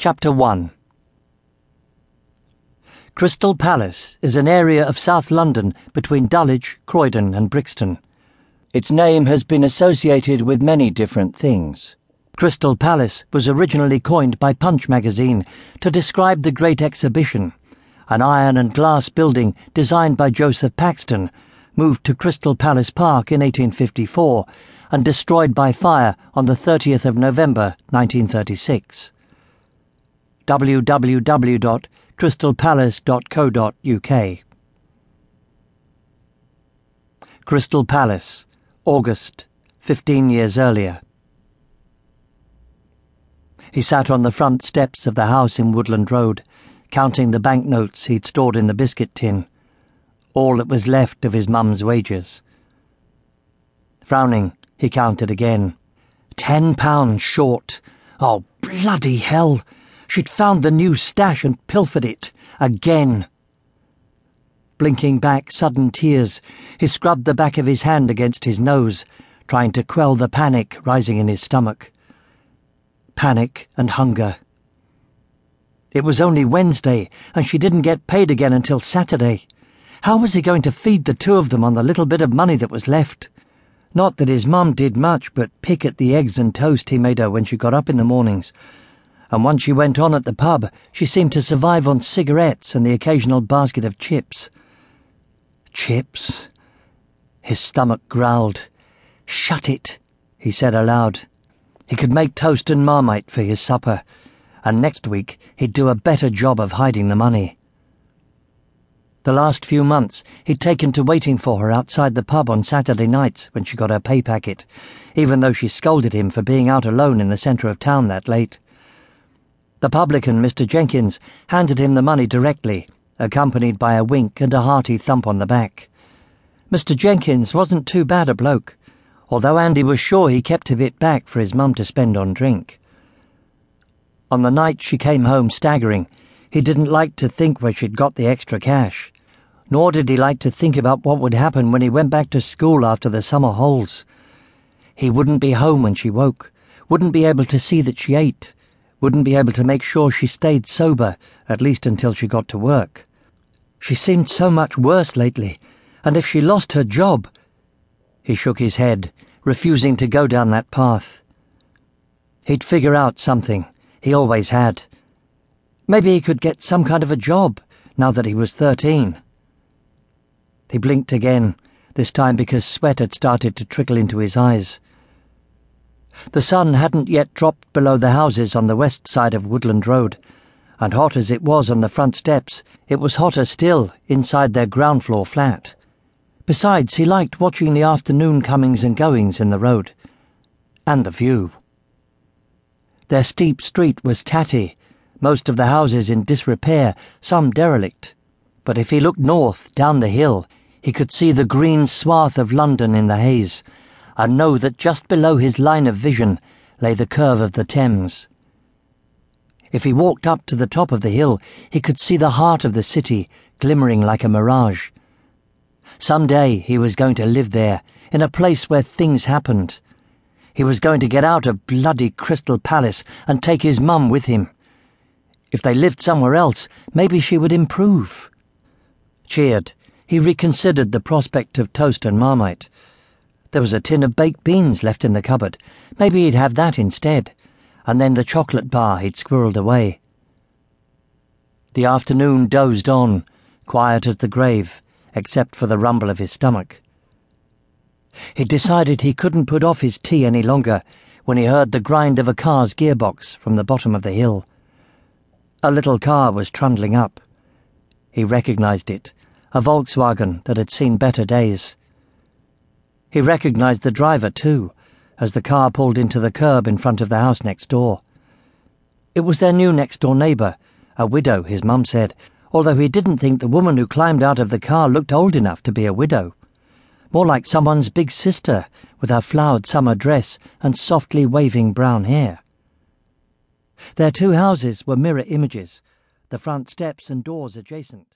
Chapter 1. Crystal Palace is an area of South London between Dulwich, Croydon and Brixton. Its name has been associated with many different things. Crystal Palace was originally coined by Punch magazine to describe the Great Exhibition, an iron and glass building designed by Joseph Paxton, moved to Crystal Palace Park in 1854 and destroyed by fire on the 30th of November 1936. www.crystalpalace.co.uk. Crystal Palace, August, 15 years earlier. He sat on the front steps of the house in Woodland Road, counting the banknotes he'd stored in the biscuit tin, all that was left of his mum's wages. Frowning, he counted again. £10 short. Oh, bloody hell! She'd found the new stash and pilfered it. Again. Blinking back sudden tears, he scrubbed the back of his hand against his nose, trying to quell the panic rising in his stomach. Panic and hunger. It was only Wednesday, and she didn't get paid again until Saturday. How was he going to feed the two of them on the little bit of money that was left? Not that his mum did much but pick at the eggs and toast he made her when she got up in the mornings. And once she went on at the pub, she seemed to survive on cigarettes and the occasional basket of chips. Chips? His stomach growled. Shut it, he said aloud. He could make toast and marmite for his supper, and next week he'd do a better job of hiding the money. The last few months he'd taken to waiting for her outside the pub on Saturday nights when she got her pay packet, even though she scolded him for being out alone in the centre of town that late. The publican, Mr. Jenkins, handed him the money directly, accompanied by a wink and a hearty thump on the back. Mr. Jenkins wasn't too bad a bloke, although Andy was sure he kept a bit back for his mum to spend on drink. On the night she came home staggering, he didn't like to think where she'd got the extra cash, nor did he like to think about what would happen when he went back to school after the summer holes. He wouldn't be home when she woke, wouldn't be able to see that she ate, wouldn't be able to make sure she stayed sober, at least until she got to work. She seemed so much worse lately, and if she lost her job... He shook his head, refusing to go down that path. He'd figure out something, he always had. Maybe he could get some kind of a job, now that he was 13. He blinked again, this time because sweat had started to trickle into his eyes. The sun hadn't yet dropped below the houses on the west side of Woodland Road, and hot as it was on the front steps, it was hotter still inside their ground floor flat. Besides, he liked watching the afternoon comings and goings in the road, and the view. Their steep street was tatty, most of the houses in disrepair, some derelict, but if he looked north, down the hill, he could see the green swath of London in the haze, and know that just below his line of vision lay the curve of the Thames. If he walked up to the top of the hill, he could see the heart of the city glimmering like a mirage. Some day he was going to live there, in a place where things happened. He was going to get out of bloody Crystal Palace and take his mum with him. If they lived somewhere else, maybe she would improve. Cheered, he reconsidered the prospect of toast and marmite. There was a tin of baked beans left in the cupboard. Maybe he'd have that instead, and then the chocolate bar he'd squirreled away. The afternoon dozed on, quiet as the grave, except for the rumble of his stomach. He decided he couldn't put off his tea any longer when he heard the grind of a car's gearbox from the bottom of the hill. A little car was trundling up. He recognised it, a Volkswagen that had seen better days. He recognised the driver, too, as the car pulled into the curb in front of the house next door. It was their new next-door neighbour, a widow, his mum said, although he didn't think the woman who climbed out of the car looked old enough to be a widow. More like someone's big sister, with her flowered summer dress and softly waving brown hair. Their two houses were mirror images, the front steps and doors adjacent.